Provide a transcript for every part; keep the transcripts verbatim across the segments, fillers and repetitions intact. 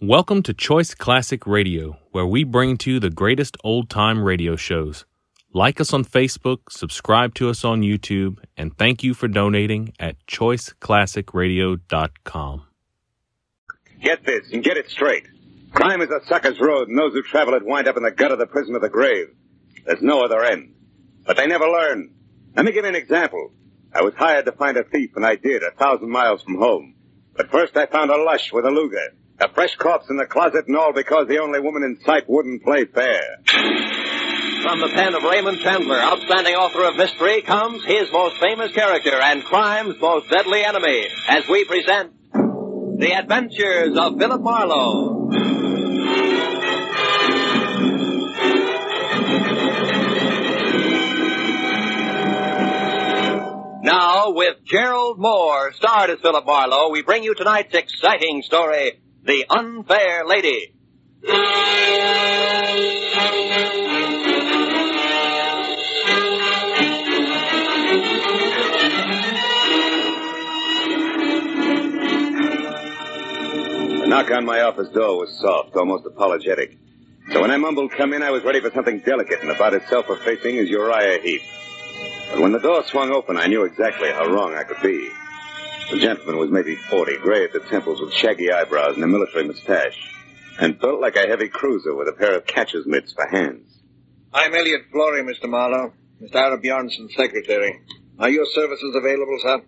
Welcome to Choice Classic Radio, where we bring to you the greatest old-time radio shows. Like us on Facebook, subscribe to us on YouTube, and thank you for donating at choice classic radio dot com. Get this and get it straight. Crime is a sucker's road, and those who travel it wind up in the gut of the prison of the grave. There's no other end. But they never learn. Let me give you an example. I was hired to find a thief, and I did, a thousand miles from home. But first I found a lush with a Luger. A fresh corpse in the closet and all because the only woman in sight wouldn't play fair. From the pen of Raymond Chandler, outstanding author of mystery, comes his most famous character and crime's most deadly enemy, as we present The Adventures of Philip Marlowe. Now, with Gerald Moore, starred as Philip Marlowe, we bring you tonight's exciting story, The Unfair Lady. The knock on my office door was soft, almost apologetic. So when I mumbled, "Come in," I was ready for something delicate and about as self-effacing as Uriah Heep. But when the door swung open, I knew exactly how wrong I could be. The gentleman was maybe forty, gray at the temples with shaggy eyebrows and a military mustache, and built like a heavy cruiser with a pair of catcher's mitts for hands. I'm Elliot Florey, Mister Marlowe, Mister Ira Bjornson's secretary. Are your services available, sir?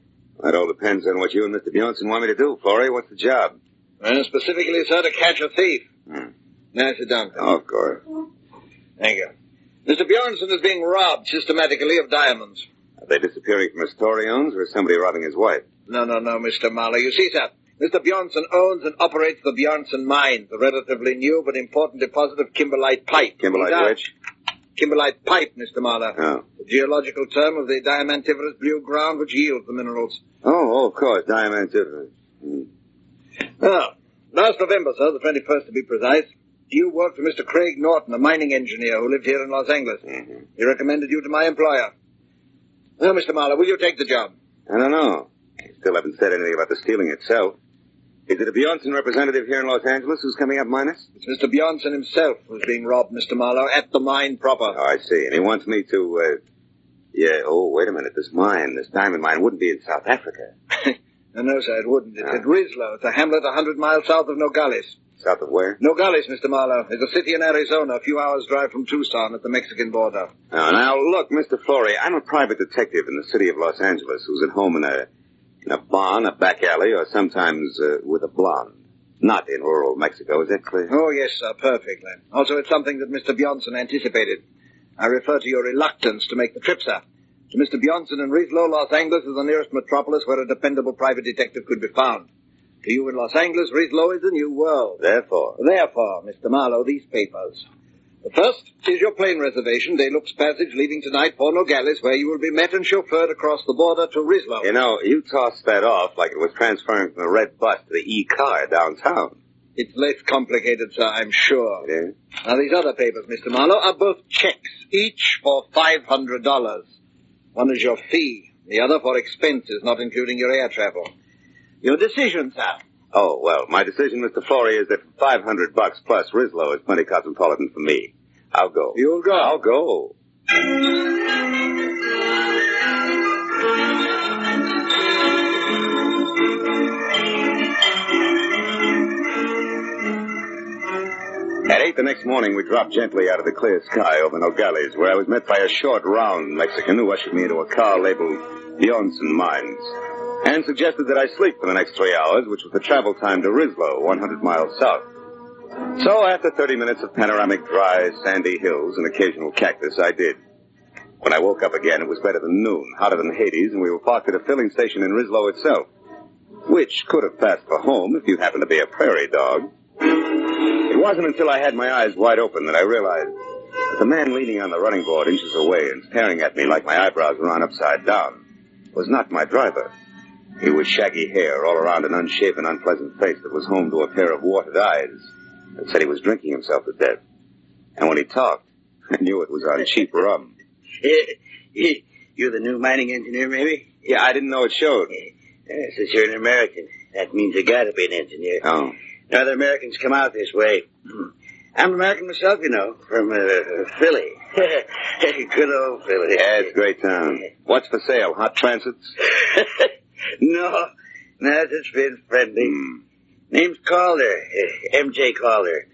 That all depends on what you and Mister Bjornson want me to do, Florey. What's the job? Well, specifically, sir, to catch a thief. Hmm. Now, sit down. Oh, of course. Thank you. Mister Bjornson is being robbed systematically of diamonds. Are they disappearing from his store he owns, or is somebody robbing his wife? No, no, no, Mister Marlowe. You see, sir, Mister Bjornson owns and operates the Bjornson Mine, the relatively new but important deposit of kimberlite pipe. Kimberlite which? Kimberlite pipe, Mister Marlowe. Oh. The geological term of the diamantiferous blue ground which yields the minerals. Oh, oh of course, diamantiferous. Mm. Oh, last November, sir, the twenty-first to be precise, you worked for Mister Craig Norton, a mining engineer who lived here in Los Angeles. Mm-hmm. He recommended you to my employer. Now, Mister Marlowe, will you take the job? I don't know. You still haven't said anything about the stealing itself. Is it a Bjornson representative here in Los Angeles who's coming up minus? It's Mister Bjornson himself who's being robbed, Mister Marlowe, at the mine proper. Oh, I see. And he wants me to, uh... Yeah, oh, wait a minute. This mine, this diamond mine, wouldn't be in South Africa. No, no, sir, it wouldn't. It's ah. at Rislow. It's a hamlet a hundred miles south of Nogales. South of where? Nogales, Mister Marlowe. It's a city in Arizona, a few hours' drive from Tucson at the Mexican border. Now, now, look, Mister Florey, I'm a private detective in the city of Los Angeles who's at home in a in a barn, a back alley, or sometimes uh, with a blonde. Not in rural Mexico, is that clear? Oh, yes, sir, perfectly. Also, it's something that Mister Bjornson anticipated. I refer to your reluctance to make the trip, sir. To Mister Bjornson in Rislow, Los Angeles is the nearest metropolis where a dependable private detective could be found. To you in Los Angeles, Rislow is the new world. Therefore? Therefore, Mister Marlowe, these papers. The first is your plane reservation, day Luke's Passage, leaving tonight for Nogales, where you will be met and chauffeured across the border to Rislow. You know, you tossed that off like it was transferring from the red bus to the E-car downtown. It's less complicated, sir, I'm sure. It is? Now, these other papers, Mister Marlowe, are both checks, each for five hundred dollars. One is your fee, the other for expenses, not including your air travel. Your decision, sir. Oh, well, my decision, Mister Florey, is that five hundred bucks plus Rislow is plenty cosmopolitan for me. I'll go. You'll go. I'll go. At eight the next morning, we dropped gently out of the clear sky over Nogales, where I was met by a short, round Mexican who ushered me into a car labeled Bjornson Mines, and suggested that I sleep for the next three hours, which was the travel time to Rislow, one hundred miles south. So after thirty minutes of panoramic, dry, sandy hills and occasional cactus, I did. When I woke up again, it was better than noon, hotter than Hades, and we were parked at a filling station in Rislow itself, which could have passed for home if you happened to be a prairie dog. It wasn't until I had my eyes wide open that I realized that the man leaning on the running board inches away and staring at me like my eyebrows were on upside down was not my driver. He was shaggy hair all around an unshaven, unpleasant face that was home to a pair of watered eyes that said he was drinking himself to death. And when he talked, I knew it was on cheap rum. You're the new mining engineer, maybe? Yeah, I didn't know it showed. Uh, since you're an American, that means you gotta be an engineer. Oh. other Americans come out this way. I'm American myself, you know, from uh, Philly. Good old Philly. Yeah, it's a great town. What's for sale, hot transits? No, no, it's been friendly. Mm. Name's Calder, M J Calder.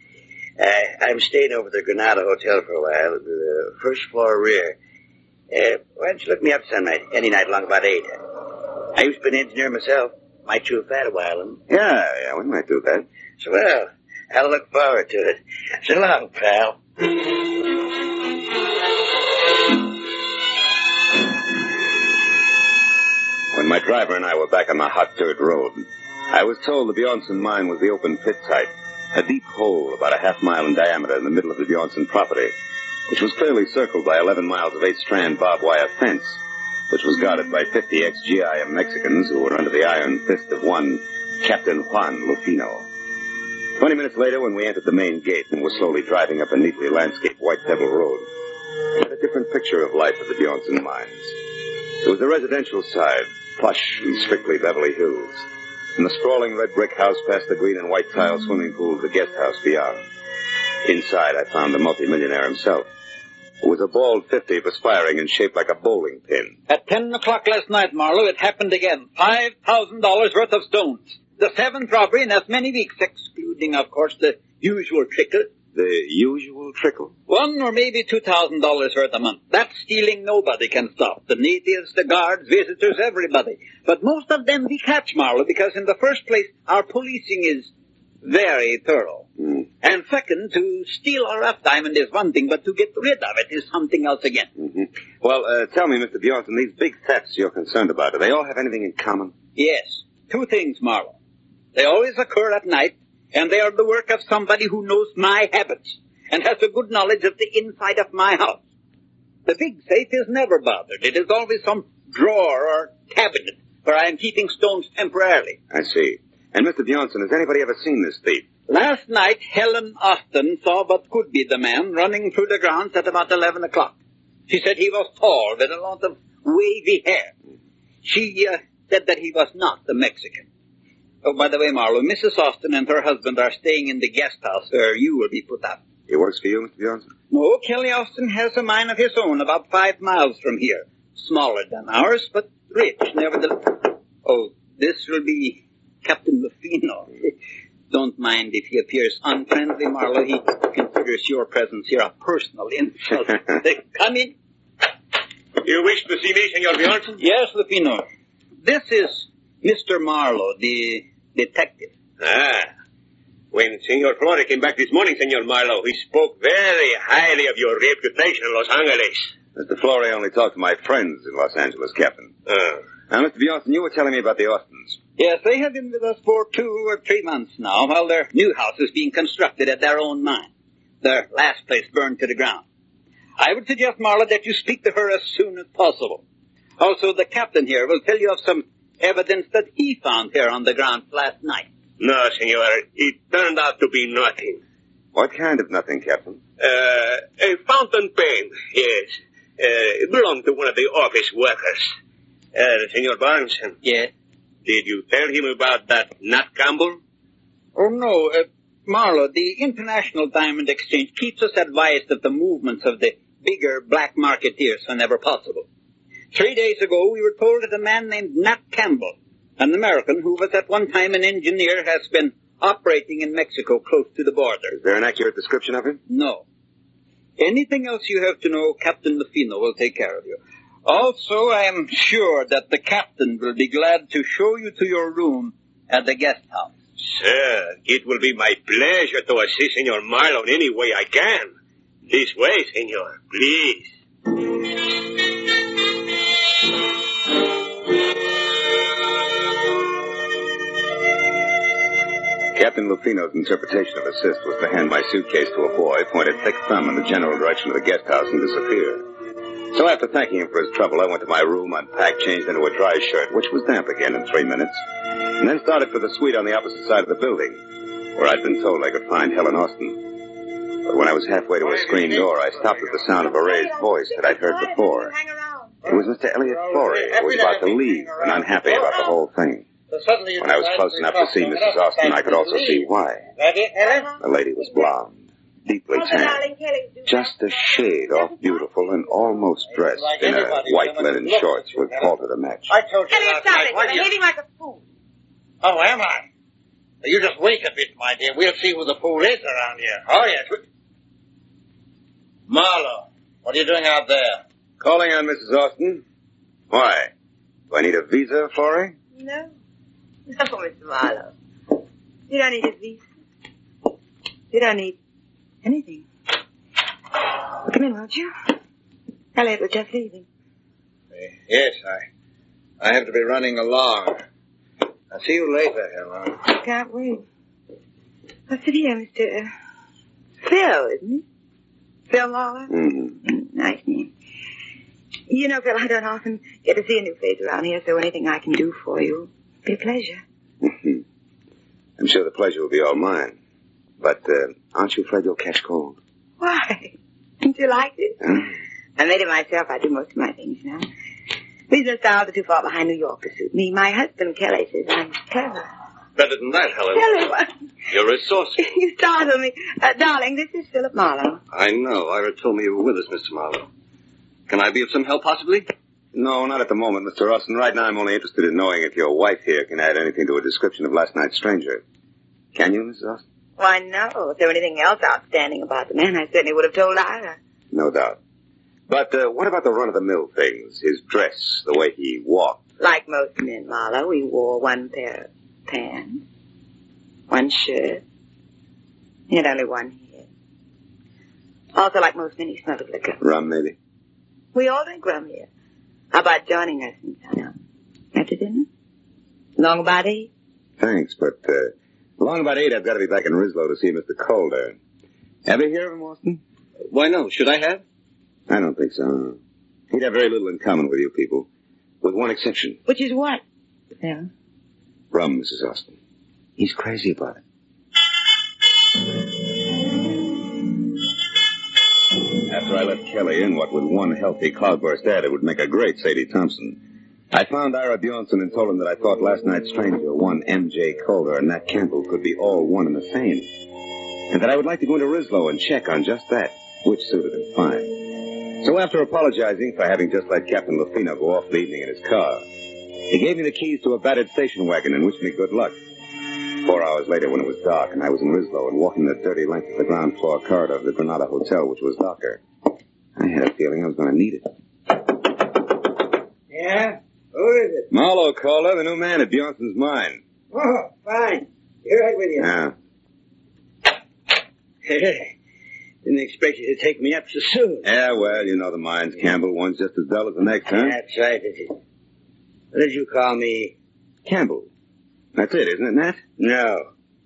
Uh, I'm staying over at the Granada Hotel for a while, the uh, first floor rear. Uh, why don't you look me up some night, any night long about eight? I used to be an engineer myself. Might chew fat a while. And... Yeah, yeah, we might do that. So, well, I'll look forward to it. So long, pal. When my driver and I were back on the hot dirt road, I was told the Bjornson mine was the open pit type, a deep hole about a half mile in diameter in the middle of the Bjornson property, which was clearly circled by eleven miles of eight-strand barbed wire fence, which was guarded by fifty ex-G I M Mexicans who were under the iron fist of one Captain Juan Lufino. Twenty minutes later, when we entered the main gate and were slowly driving up a neatly landscaped white pebble road, we had a different picture of life at the Bjornson mines. It was the residential side, plush and strictly Beverly Hills, and the sprawling red brick house past the green and white tile swimming pool of the guest house beyond. Inside, I found the multimillionaire himself, who was a bald fifty, perspiring and shaped like a bowling pin. At ten o'clock last night, Marlowe, it happened again. Five thousand dollars worth of stones. The seventh robbery in as many weeks, excluding, of course, the usual trickle. The usual trickle? One or maybe two thousand dollars worth a month. That stealing nobody can stop. The natives, the guards, visitors, everybody. But most of them we catch, Marlowe, because in the first place, our policing is very thorough. Mm. And second, to steal a rough diamond is one thing, but to get rid of it is something else again. Mm-hmm. Well, uh, tell me, Mister Bjornson, these big thefts you're concerned about, do they all have anything in common? Yes. Two things, Marlowe. They always occur at night, and they are the work of somebody who knows my habits and has a good knowledge of the inside of my house. The big safe is never bothered. It is always some drawer or cabinet where I am keeping stones temporarily. I see. And, Mister Bjornson, has anybody ever seen this thief? Last night, Helen Austin saw what could be the man running through the grounds at about eleven o'clock. She said he was tall with a lot of wavy hair. She uh, said that he was not the Mexican. Oh, by the way, Marlowe, Missus Austin and her husband are staying in the guest house where you will be put up. He works for you, Mister Bjornson? No, Kelly Austin has a mine of his own about five miles from here. Smaller than ours, but rich, nevertheless. Oh, this will be Captain Lufino. Don't mind if he appears unfriendly, Marlowe. He considers your presence here a personal insult. Come in. You wish to see me, Senor Bjornson? Yes, Lupino. This is Mister Marlowe, the detective. Ah. When Senor Florey came back this morning, Senor Marlowe, he spoke very highly of your reputation in Los Angeles. Mister Florey only talked to my friends in Los Angeles, Captain. Oh. Now, Mister Bjornson, you were telling me about the Austins. Yes, they have been with us for two or three months now, while their new house is being constructed at their own mine. Their last place burned to the ground. I would suggest, Marlowe, that you speak to her as soon as possible. Also, the captain here will tell you of some evidence that he found here on the ground last night. No, senor. It turned out to be nothing. What kind of nothing, Captain? Uh, a fountain pen, yes. Uh, it belonged to one of the office workers. Uh, Senor Bjornson. Yes? Did you tell him about that Nat Campbell? Oh, no. Uh, Marlowe, the International Diamond Exchange keeps us advised of the movements of the bigger black marketeers whenever possible. Three days ago, we were told that a man named Nat Campbell, an American who was at one time an engineer, has been operating in Mexico close to the border. Is there an accurate description of him? No. Anything else you have to know, Captain Lufino will take care of you. Also, I am sure that the captain will be glad to show you to your room at the guest house. Sir, it will be my pleasure to assist Senor Marlowe in any way I can. This way, Senor, please. Captain Lufino's interpretation of assist was to hand my suitcase to a boy, point a thick thumb in the general direction of the guest house, and disappear. So after thanking him for his trouble, I went to my room, unpacked, changed into a dry shirt, which was damp again in three minutes, and then started for the suite on the opposite side of the building, where I'd been told I could find Helen Austin. But when I was halfway to a screen door, I stopped at the sound of a raised voice that I'd heard before. It was Mister Elliot Florey, who was about to leave and unhappy about the whole thing. When I was close enough to see Missus Austin, I could also see why. The lady was blonde, deeply tanned, just a shade off beautiful, and almost dressed in a white linen shorts with halter to match. I told you last night. You're behaving like a fool. Oh, am I? You just wait a bit, my dear. We'll see who the fool is around here. Oh, yes. Marlowe, what are you doing out there? Calling on Missus Austin. Why? Do I need a visa, Florey? No. No, Mister Marlowe. You don't need a visa. You don't need anything. Come in, won't you? Elliot was just leaving. Yes, I I have to be running along. I'll see you later, Helen. I can't wait. I'll sit here, Mister Phil, isn't it? Phil Marlowe? Mm-hmm. Nice name. You know, Phil, I don't often get to see a new face around here, so anything I can do for you... Be a pleasure. I'm sure the pleasure will be all mine. But uh, aren't you afraid you'll catch cold? Why? Don't you like it? Huh? I made it myself. I do most of my things now. These are styles are too far behind New York to suit me. My husband, Kelly, says I'm clever. Better than that, Helen. Kelly, what? You're resourceful. You startle me. Uh, darling, this is Philip Marlowe. I know. Ira told me you were with us, Mister Marlowe. Can I be of some help, possibly? No, not at the moment, Mister Austin. Right now I'm only interested in knowing if your wife here can add anything to a description of last night's stranger. Can you, Missus Austin? Why, no. If there were anything else outstanding about the man, I certainly would have told Ira. No doubt. But uh, what about the run-of-the-mill things? His dress, the way he walked? Like most men, Marlowe, he wore one pair of pants, one shirt. He had only one head. Also, like most men, he smelled of liquor. Rum, maybe? We all drink rum here. How about joining us in town? After dinner? Long about eight? Thanks, but uh, long about eight, I've got to be back in Rislow to see Mister Calder. Ever hear of him, Austin? Why, no. Should I have? I don't think so. He'd have very little in common with you people, with one exception. Which is what? Yeah. Rum, Missus Austin. He's crazy about it. After I left Kelly in what with one healthy cloudburst added would make a great Sadie Thompson, I found Ira Bjornson and told him that I thought last night's stranger, one M J Calder and Nat Campbell, could be all one and the same, and that I would like to go into Rislow and check on just that, which suited him fine. So after apologizing for having just let Captain Lufino go off the evening in his car, he gave me the keys to a battered station wagon and wished me good luck. Four hours later, when it was dark and I was in Rislow and walking the dirty length of the ground floor corridor of the Granada Hotel, which was darker, I had a feeling I was going to need it. Yeah? Who is it? Marlowe Calder, the new man at Bjornson's mine. Oh, fine. You're right with you. Yeah. Didn't expect you to take me up so soon. Yeah, well, you know the mines, Campbell. One's just as dull as the next, huh? That's right. What did you call me? Campbell. That's it, isn't it, Nat? No.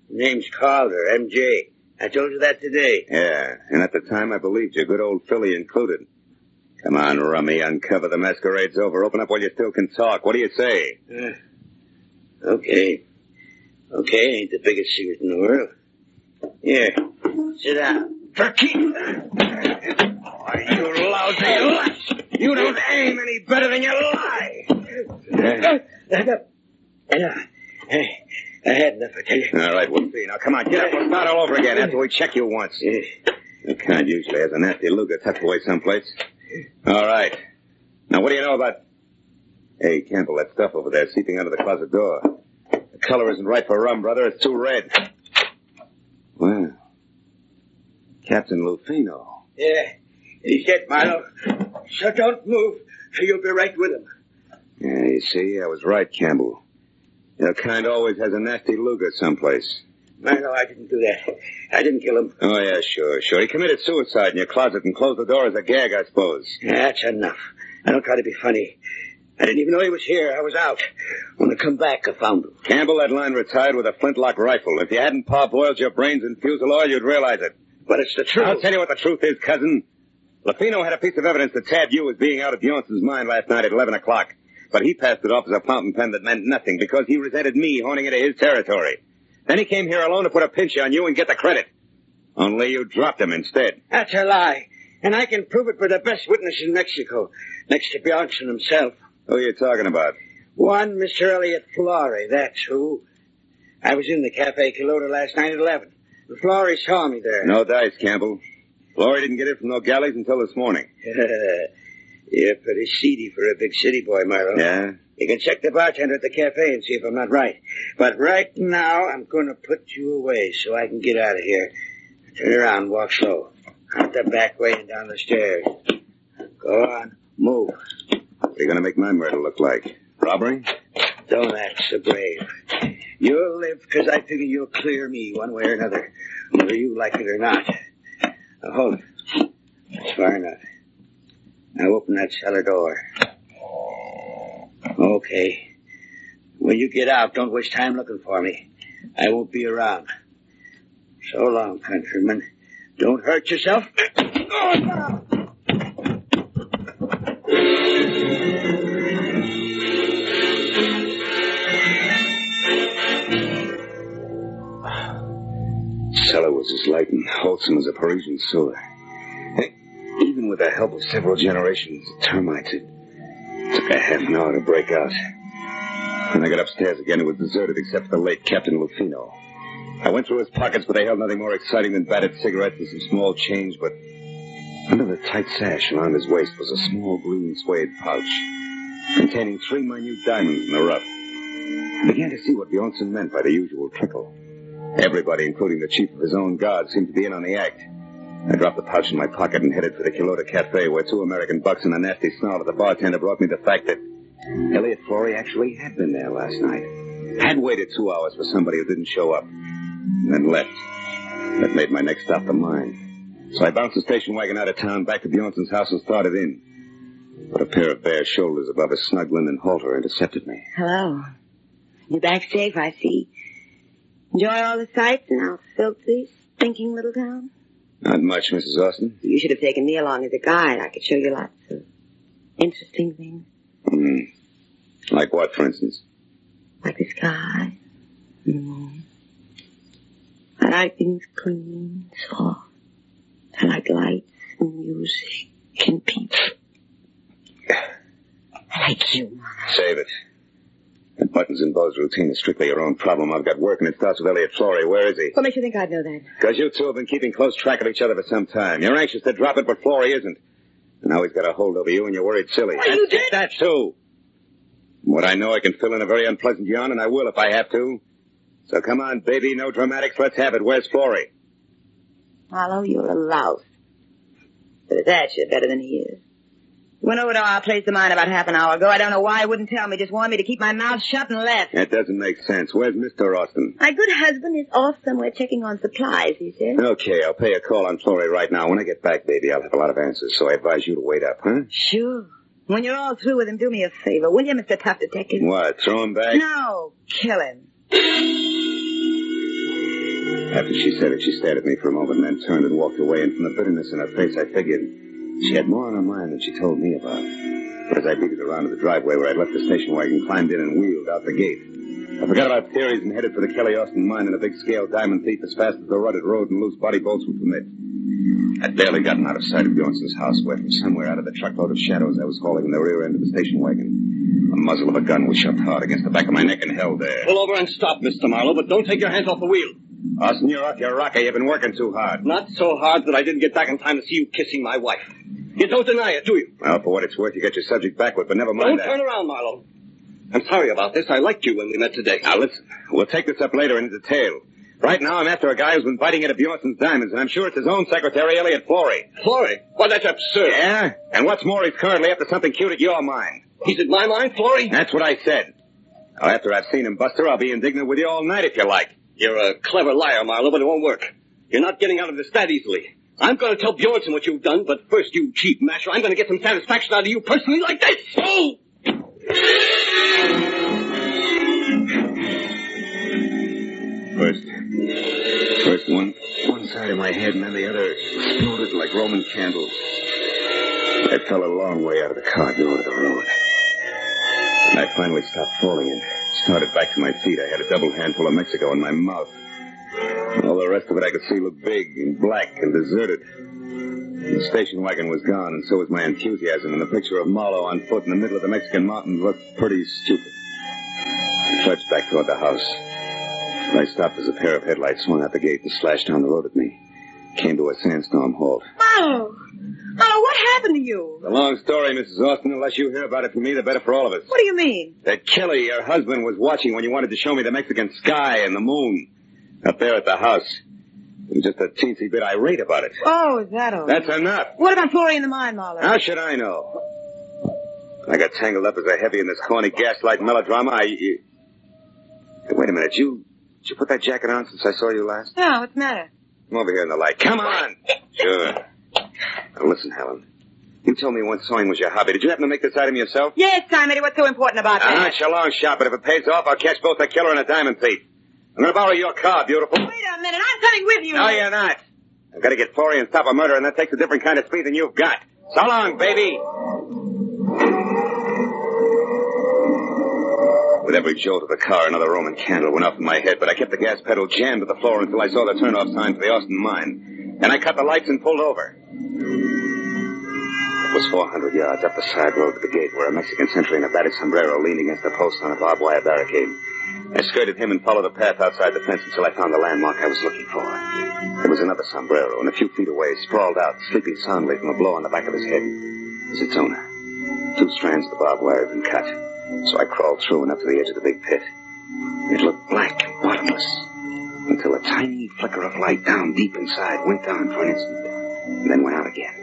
The name's Calder, M J. I told you that today. Yeah, and at the time I believed you, good old Philly included. Come on, rummy, uncover. The masquerade's over. Open up while you still can talk. What do you say? Uh, okay. Okay, ain't the biggest secret in the world. Here, sit down. Turkey! Why, you lousy lunch! You don't aim any better than you lie! Back up. Back up. Hey, I had enough, I tell you. All right, we'll see. Now, come on, get up. We'll start all over again after we check you once. Yeah. The kind usually has a nasty luger tucked away someplace. All right. Now, what do you know about... Hey, Campbell, that stuff over there seeping under the closet door. The color isn't right for rum, brother. It's too red. Well, Captain Lufino. Yeah, he's dead, Milo. So don't move. You'll be right with him. Yeah, you see, I was right, Campbell. Your kind always has a nasty luger someplace. Milo, I didn't do that. I didn't kill him. Oh, yeah, sure, sure. He committed suicide in your closet and closed the door as a gag, I suppose. That's enough. I don't try to be funny. I didn't even know he was here. I was out. When I come back, I found him. Campbell, that line retired with a flintlock rifle. If you hadn't parboiled your brains in fusil oil, you'd realize it. But it's the truth. I'll tell you what the truth is, cousin. Lufino had a piece of evidence that tabbed you as being out of Bjornson's mine last night at eleven o'clock. But he passed it off as a fountain pen that meant nothing because he resented me honing into his territory. Then he came here alone to put a pinch on you and get the credit. Only you dropped him instead. That's a lie. And I can prove it with the best witness in Mexico, next to Bjornson himself. Who are you talking about? One Mister Elliot Florey, that's who. I was in the Cafe Colota last night at eleven. Florey saw me there. No dice, Campbell. Florey didn't get it from Nogales until this morning. You're pretty seedy for a big city boy, Marlowe. Yeah? You can check the bartender at the cafe and see if I'm not right. But right now, I'm going to put you away so I can get out of here. Turn around, walk slow. Out the back way and down the stairs. Go on, move. What are you going to make my murder look like? Robbery? Don't act so brave. You'll live because I figure you'll clear me one way or another, whether you like it or not. Now, hold it. That's far enough. Now open that cellar door. Okay. When you get out, don't waste time looking for me. I won't be around. So long, countryman. Don't hurt yourself. Oh, no. The cellar was as light and wholesome as a Parisian sewer. Even with the help of several generations of termites, it took a half an hour to break out. When I got upstairs again, it was deserted except for the late Captain Lufino. I went through his pockets, but they held nothing more exciting than battered cigarettes and some small change, but under the tight sash around his waist was a small green suede pouch containing three minute diamonds in the rough. I began to see what Bjornson meant by the usual trickle. Everybody, including the chief of his own guard, seemed to be in on the act. I dropped the pouch in my pocket and headed for the Colota Cafe, where two American bucks and a nasty snarl at the bartender brought me the fact that Elliot Florey actually had been there last night, had waited two hours for somebody who didn't show up, and then left. That made my next stop the mine. So I bounced the station wagon out of town, back to Bjornson's house, and started in. But a pair of bare shoulders above his snug linen halter intercepted me. Hello. You're back safe, I see. Enjoy all the sights and I'll filthy, stinking little town. Not much, Missus Austin. You should have taken me along as a guide. I could show you lots of interesting things. Mm. Like what, for instance? Like the sky and the moon. I like things clean and soft. I like lights and music and people. I like you. Save it. That buttons and bows routine is strictly your own problem. I've got work, and it starts with Elliot Florey. Where is he? What makes you think I'd know that? Because you two have been keeping close track of each other for some time. You're anxious to drop it, but Florey isn't. And now he's got a hold over you, and you're worried silly. Why, you did? That, too. From what I know, I can fill in a very unpleasant yarn, and I will if I have to. So come on, baby, no dramatics. Let's have it. Where's Florey? Marlowe, you're a louse. But at that, you're better than he is. Went over to our place of mine about half an hour ago. I don't know why he wouldn't tell me. Just warned me to keep my mouth shut and left. That doesn't make sense. Where's Mister Austin? My good husband is off somewhere checking on supplies, he said. Okay, I'll pay a call on Florey right now. When I get back, baby, I'll have a lot of answers, so I advise you to wait up, huh? Sure. When you're all through with him, do me a favor, will you, Mister Tough Detective? What, throw him back? No, kill him. After she said it, she stared at me for a moment and then turned and walked away, and from the bitterness in her face, I figured she had more on her mind than she told me about. But as I beat it around to the driveway where I'd left the station wagon, climbed in and wheeled out the gate, I forgot about theories and headed for the Kelly Austin mine in a big-scale diamond thief as fast as the rutted road and loose body bolts would permit. I'd barely gotten out of sight of Bjornson's house where, from somewhere out of the truckload of shadows I was hauling in the rear end of the station wagon, the muzzle of a gun was shoved hard against the back of my neck and held there. Pull over and stop, Mister Marlowe, but don't take your hands off the wheel. Austin, you're off your rocker. You've been working too hard. Not so hard that I didn't get back in time to see you kissing my wife. You don't deny it, do you? Well, for what it's worth, you got your subject backward, but never mind that. Don't turn around, Marlowe. I'm sorry about this. I liked you when we met today. Now, listen. We'll take this up later in detail. Right now, I'm after a guy who's been biting into Bjornson's diamonds, and I'm sure it's his own secretary, Elliot Florey. Florey? Well, that's absurd. Yeah? And what's more, he's currently up to something cute at your mine. He's at my mine, Florey? That's what I said. Now, after I've seen him, Buster, I'll be indignant with you all night if you like. You're a clever liar, Marlowe, but it won't work. You're not getting out of this that easily. I'm going to tell Bjornson what you've done, but first, you cheap masher, I'm going to get some satisfaction out of you personally like this. Oh! First, first one, one side of my head and then the other exploded like Roman candles. I fell a long way out of the car door to the road. And I finally stopped falling and started back to my feet. I had a double handful of Mexico in my mouth. All the rest of it I could see looked big and black and deserted. The station wagon was gone, and so was my enthusiasm, and the picture of Marlowe on foot in the middle of the Mexican mountains looked pretty stupid. I trudged back toward the house. I stopped as a pair of headlights swung out the gate and slashed down the road at me. Came to a sandstorm halt. Marlowe! Marlowe, what happened to you? It's a long story, Missus Austin. Unless you hear about it from me, the better for all of us. What do you mean? That Kelly, your husband, was watching when you wanted to show me the Mexican sky and the moon. Up there at the house. I'm just a teensy bit irate about it. Oh, is that all? That's enough. What about Florey in the mine, Marlowe? How should I know? I got tangled up as a heavy in this corny gaslight melodrama. I... You... Hey, wait a minute. You... Did you put that jacket on since I saw you last? No, what's the matter? Come over here in the light. Come on! Sure. Now listen, Helen. You told me once sewing was your hobby. Did you happen to make this item yourself? Yes, Simon. What's so important about that? Uh, it's a long shot, but if it pays off, I'll catch both a killer and a diamond thief. I'm going to borrow your car, beautiful. Wait a minute. I'm coming with you. No, you're not. I've got to get Florey and stop a murder, and that takes a different kind of speed than you've got. So long, baby. With every jolt of the car, another Roman candle went up in my head, but I kept the gas pedal jammed to the floor until I saw the turn-off sign for the Austin Mine. And I cut the lights and pulled over. It was four hundred yards up the side road to the gate where a Mexican sentry in a battered sombrero leaned against the post on a barbed wire barricade. I skirted him and followed a path outside the fence until I found the landmark I was looking for. There was another sombrero, and a few feet away, sprawled out, sleeping soundly from a blow on the back of his head, was its owner. Two strands of the barbed wire had been cut, so I crawled through and up to the edge of the big pit. It looked black and bottomless, until a tiny flicker of light down deep inside went on for an instant, and then went out again.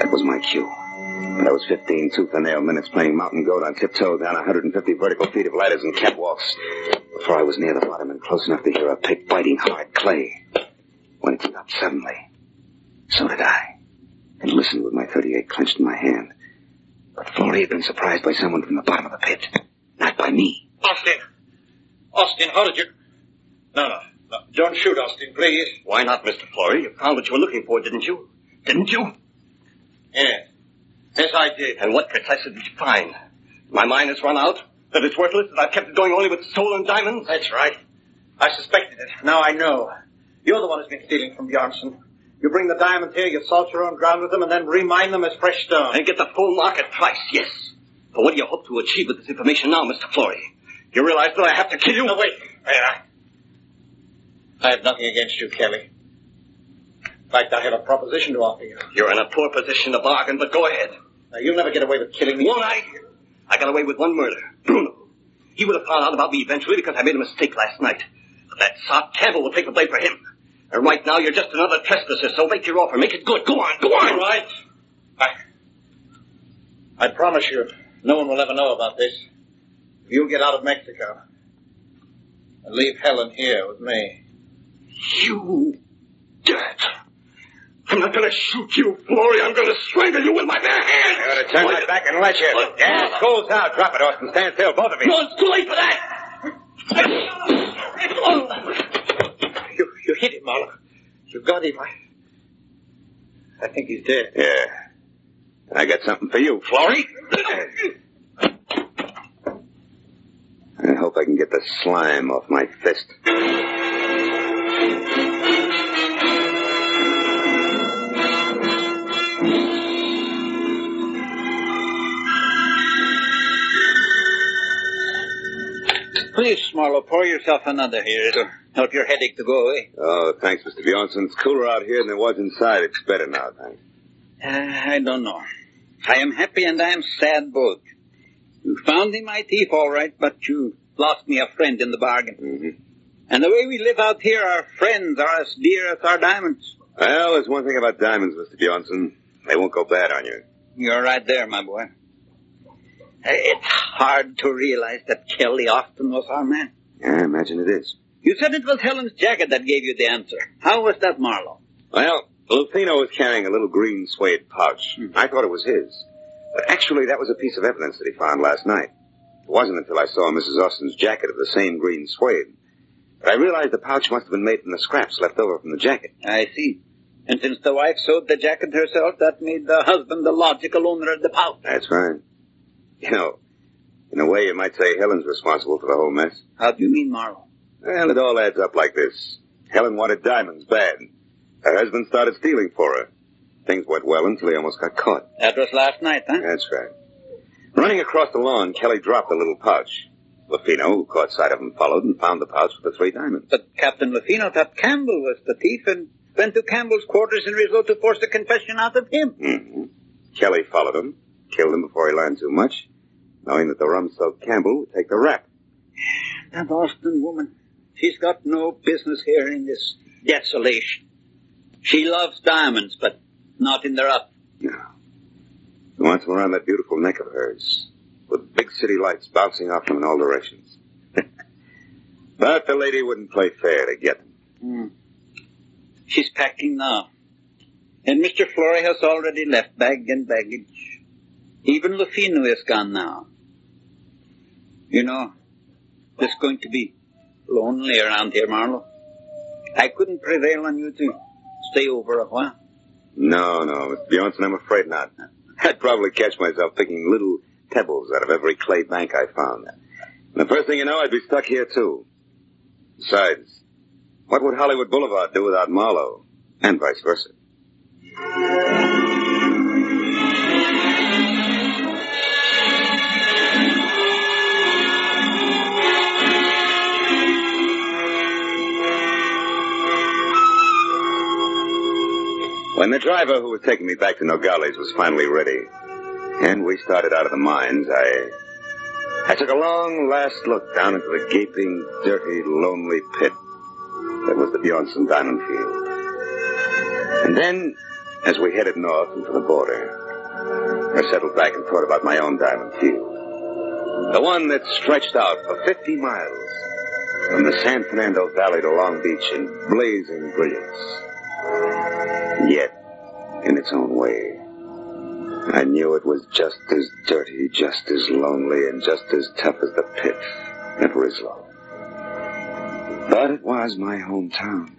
That was my cue. But I was fifteen tooth-and-nail minutes playing mountain goat on tiptoe down one hundred fifty vertical feet of ladders and catwalks before I was near the bottom and close enough to hear a pick biting hard clay. When it stopped suddenly, so did I, and listened with my thirty-eight clenched in my hand. But Florey had been surprised by someone from the bottom of the pit, not by me. Austin! Austin, how did you... No, no, no. Don't shoot, Austin, please. Why not, Mister Florey? You found what you were looking for, didn't you? Didn't you? Yes. Yes, I did. And what precisely did you find? My mine has run out, that it's worthless, that I've kept it going only with stolen diamonds? That's right. I suspected it. Now I know. You're the one who's been stealing from Bjornson. You bring the diamonds here, you salt your own ground with them, and then remine them as fresh stone. And get the full market price, yes. But what do you hope to achieve with this information now, Mister Florey? You realize that I have to kill you? No, wait. Wait, I... I have nothing against you, Kelly. In fact, I have a proposition to offer you. You're in a poor position to bargain, but go ahead. Now, you'll never get away with killing me. Won't I? I got away with one murder. Bruno. He would have found out about me eventually because I made a mistake last night. But that sot Campbell will take the blame for him. And right now, you're just another trespasser, so make your offer. Make it good. Go on, go on. All right. I... I promise you, no one will ever know about this. If you get out of Mexico and leave Helen here with me. You dirt. I'm not going to shoot you, Florey. I'm going to strangle you with my bare hands. I'm going to turn oh, my you... back and let you. Oh, gas oh. goes out. Drop it, Austin. Stand still, both of you. No, it's too late for that. Oh. You, you hit him, Marlowe. You got him. I, I think he's dead. Yeah. I got something for you, Florey. I hope I can get the slime off my fist. Please, Marlowe, pour yourself another here. It'll help your headache to go away. Oh, thanks, Mister Bjornson. It's cooler out here than it was inside. It's better now, thanks. Uh, I don't know. I am happy and I am sad both. You found him my thief, all right, but you lost me a friend in the bargain. Mm-hmm. And the way we live out here, our friends are as dear as our diamonds. Well, there's one thing about diamonds, Mister Bjornson. They won't go bad on you. You're right there, my boy. It's hard to realize that Kelly Austin was our man. Yeah, I imagine it is. You said it was Helen's jacket that gave you the answer. How was that, Marlowe? Well, Lufino was carrying a little green suede pouch. Hmm. I thought it was his. But actually, that was a piece of evidence that he found last night. It wasn't until I saw Missus Austin's jacket of the same green suede. But I realized the pouch must have been made from the scraps left over from the jacket. I see. And since the wife sewed the jacket herself, that made the husband the logical owner of the pouch. That's right. You know, in a way, you might say Helen's responsible for the whole mess. How do you mean, Marlowe? Well, it all adds up like this. Helen wanted diamonds bad. Her husband started stealing for her. Things went well until he almost got caught. That was last night, huh? That's right. Running across the lawn, Kelly dropped the little pouch. Lufino, who caught sight of him, followed and found the pouch with the three diamonds. But Captain Lufino thought Campbell was the thief and went to Campbell's quarters in Rislow to force a confession out of him. Mm-hmm. Kelly followed him, killed him before he learned too much, knowing that the rum-soaked Campbell would take the rap. That Austin woman, she's got no business here in this desolation. She loves diamonds, but not in the rough. No. She wants them around that beautiful neck of hers, with big city lights bouncing off them in all directions. But the lady wouldn't play fair to get them. Mm. She's packing now. And Mister Florey has already left bag and baggage. Even Lufino is gone now. You know, it's going to be lonely around here, Marlowe. I couldn't prevail on you to stay over a while. No, no, Mister Bjornson, I'm afraid not. I'd probably catch myself picking little pebbles out of every clay bank I found. And the first thing you know, I'd be stuck here, too. Besides, what would Hollywood Boulevard do without Marlowe? And vice versa. When the driver who was taking me back to Nogales was finally ready, and we started out of the mines, I... I took a long last look down into the gaping, dirty, lonely pit that was the Bjornson Diamond Field. And then, as we headed north into the border, I settled back and thought about my own diamond field. The one that stretched out for fifty miles from the San Fernando Valley to Long Beach in blazing brilliance. And yet, in its own way, I knew it was just as dirty, just as lonely, and just as tough as the pit at Rislow. But it was my hometown.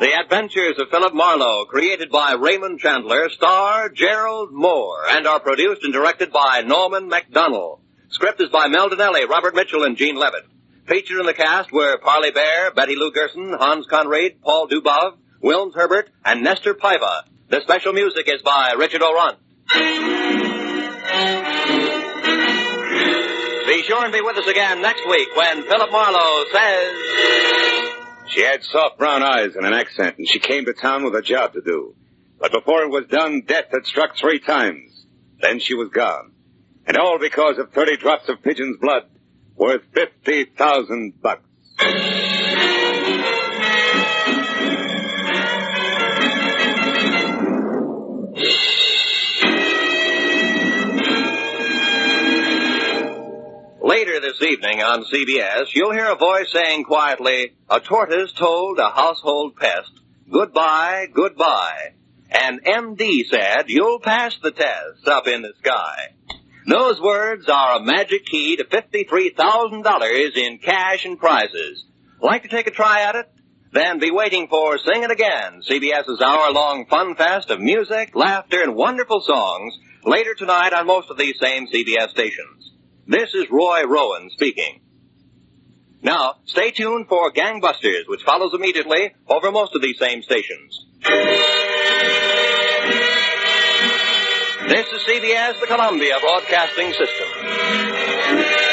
The Adventures of Philip Marlowe, created by Raymond Chandler, star Gerald Moore, and are produced and directed by Norman McDonnell. Script is by Mel Dinelli, Robert Mitchell, and Gene Levitt. Featured in the cast were Parley Baer, Betty Lou Gerson, Hans Conrad, Paul Dubov, Wilms Herbert, and Nestor Paiva. The special music is by Richard Aurandt. Be sure and be with us again next week when Philip Marlowe says... She had soft brown eyes and an accent, and she came to town with a job to do. But before it was done, death had struck three times. Then she was gone. And all because of thirty drops of pigeon's blood, worth fifty thousand bucks. Later this evening on C B S, you'll hear a voice saying quietly, a tortoise told a household pest, goodbye, goodbye. An M D said, you'll pass the test up in the sky. Those words are a magic key to fifty-three thousand dollars in cash and prizes. Like to take a try at it? Then be waiting for Sing It Again, CBS's hour-long fun fest of music, laughter, and wonderful songs, later tonight on most of these same C B S stations. This is Roy Rowan speaking. Now, stay tuned for Gangbusters, which follows immediately over most of these same stations. This is C B S, the Columbia Broadcasting System.